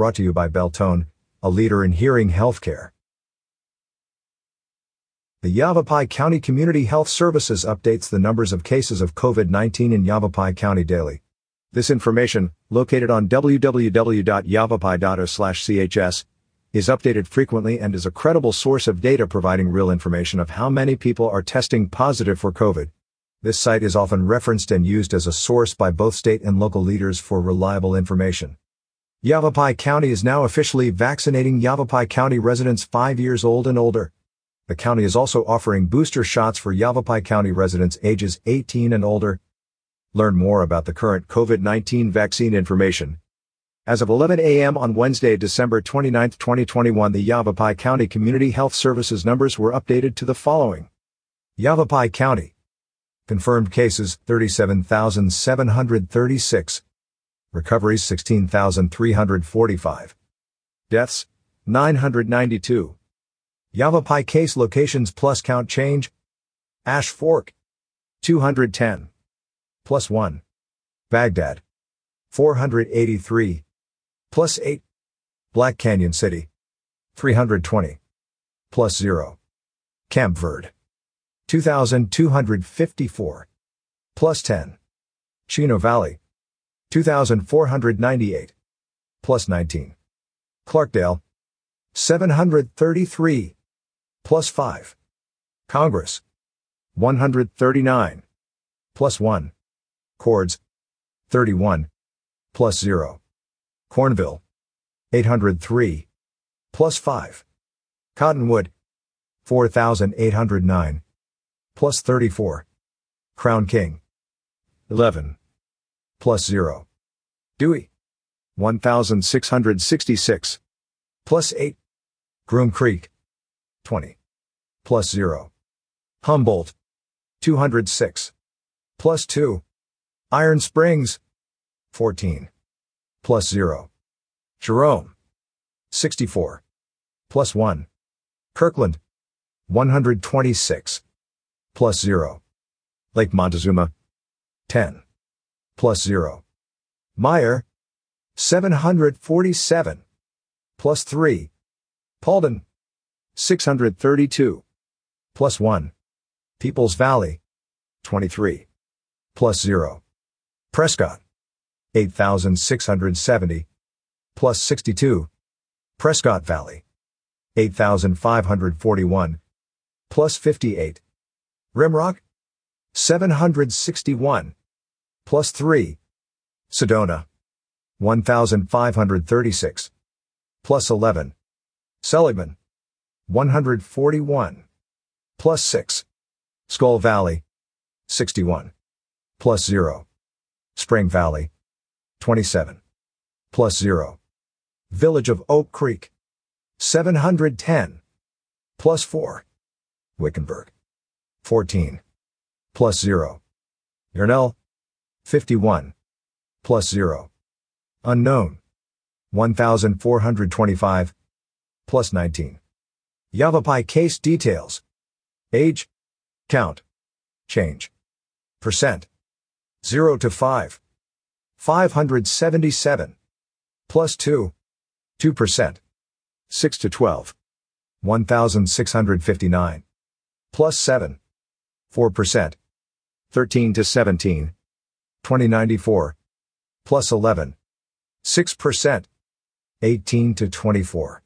brought to you by Beltone, a leader in hearing healthcare. The Yavapai County Community Health Services updates the numbers of cases of COVID-19 in Yavapai County daily. This information, located on www.yavapai.o/chs, is updated frequently and is a credible source of data providing real information of how many people are testing positive for COVID. This site is often referenced and used as a source by both state and local leaders for reliable information. Yavapai County is now officially vaccinating Yavapai County residents 5 years old and older. The county is also offering booster shots for Yavapai County residents ages 18 and older. Learn more about the current COVID-19 vaccine information. As of 11 a.m. on Wednesday, December 29, 2021, the Yavapai County Community Health Services numbers were updated to the following. Yavapai County. Confirmed cases, 37,736. Recoveries, 16,345. Deaths, 992. Yavapai case locations plus count change. Ash Fork, 210. Plus 1. Baghdad, 483. Plus 8. Black Canyon City, 320. Plus 0. Camp Verde, 2,254. Plus 10. Chino Valley, 2,498. Plus 19. Clarkdale, 733. Plus 5. Congress, 139. Plus 1. Cords, 31. Plus 0. Cornville, 803. Plus 5. Cottonwood, 4,809. Plus 34. Crown King, 11. Plus 0. Dewey, 1,666. Plus 8. Groom Creek, 20. Plus 0. Humboldt, 206. Plus 2. Iron Springs, 14. Plus 0. Jerome, 64. Plus 1. Kirkland, 126. Plus 0. Lake Montezuma, 10. Plus 0. Meyer, 747. Plus 3. Paulding, 632. Plus 1. Peoples Valley, 23. Plus 0. Prescott, 8,670. Plus 62. Prescott Valley, 8,541. Plus 58. Rimrock, 761. Plus 3. Sedona, 1,536. Plus 11. Seligman, 141. Plus 6. Skull Valley, 61. Plus 0. Spring Valley, 27. Plus 0. Village of Oak Creek, 710. Plus 4. Wickenburg, 14. Plus 0. Yarnell, 51. Plus 0. Unknown, 1,425. Plus 19. Yavapai case details. Age, count, change, percent, 0 to 5, 577. Plus 2. 2%. 6 to 12, 1,659. Plus 7. 4%. 13 to 17, 2094. Plus 11. 6%. 18 to 24,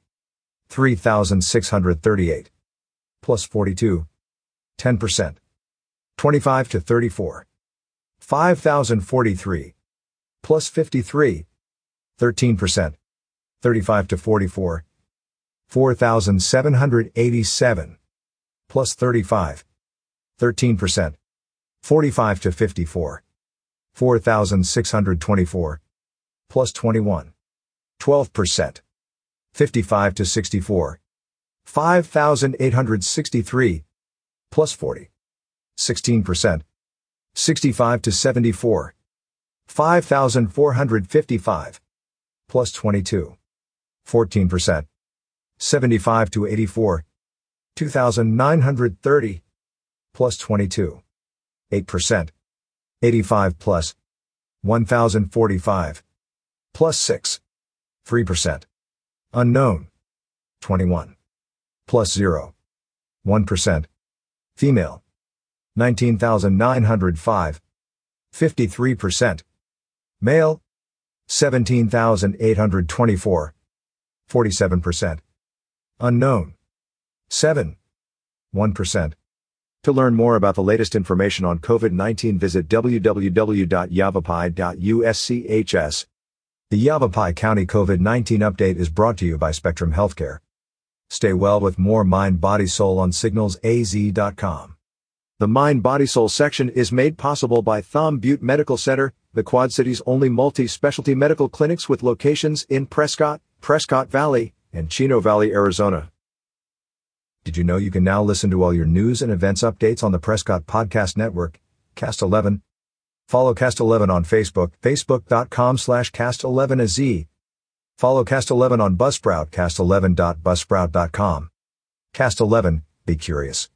3,638. Plus 42. 10%. 25 to 34, 5,043. Plus 53. 13%. 35 to 44, 4,787. Plus 35. 13%. 45 to 54, 4,624. Plus 21. 12%. 55 to 64, 5,863. Plus 40. 16%. 65 to 74, 5,455. Plus 22. 14%. 75 to 84, 2,930. Plus 22. 8%. 85 plus, 1,045. Plus 6. 3%. Unknown. 21. Plus 0. 1%. Female. 19,905. 53%. Male. 17,824. 47%. Unknown. 7. 1%. To learn more about the latest information on COVID-19, visit www.yavapai.uschs. The Yavapai County COVID-19 update is brought to you by Spectrum Healthcare. Stay well with more Mind, Body, Soul on signalsaz.com. The Mind, Body, Soul section is made possible by Thumb Butte Medical Center, the Quad Cities' only multi-specialty medical clinics with locations in Prescott, Prescott Valley, and Chino Valley, Arizona. Did you know you can now listen to all your news and events updates on the Prescott Podcast Network, Cast 11? Follow Cast 11 on Facebook, facebook.com/Cast11AZ. Follow Cast 11 on Buzzsprout, cast11.buzzsprout.com. Cast 11, be curious.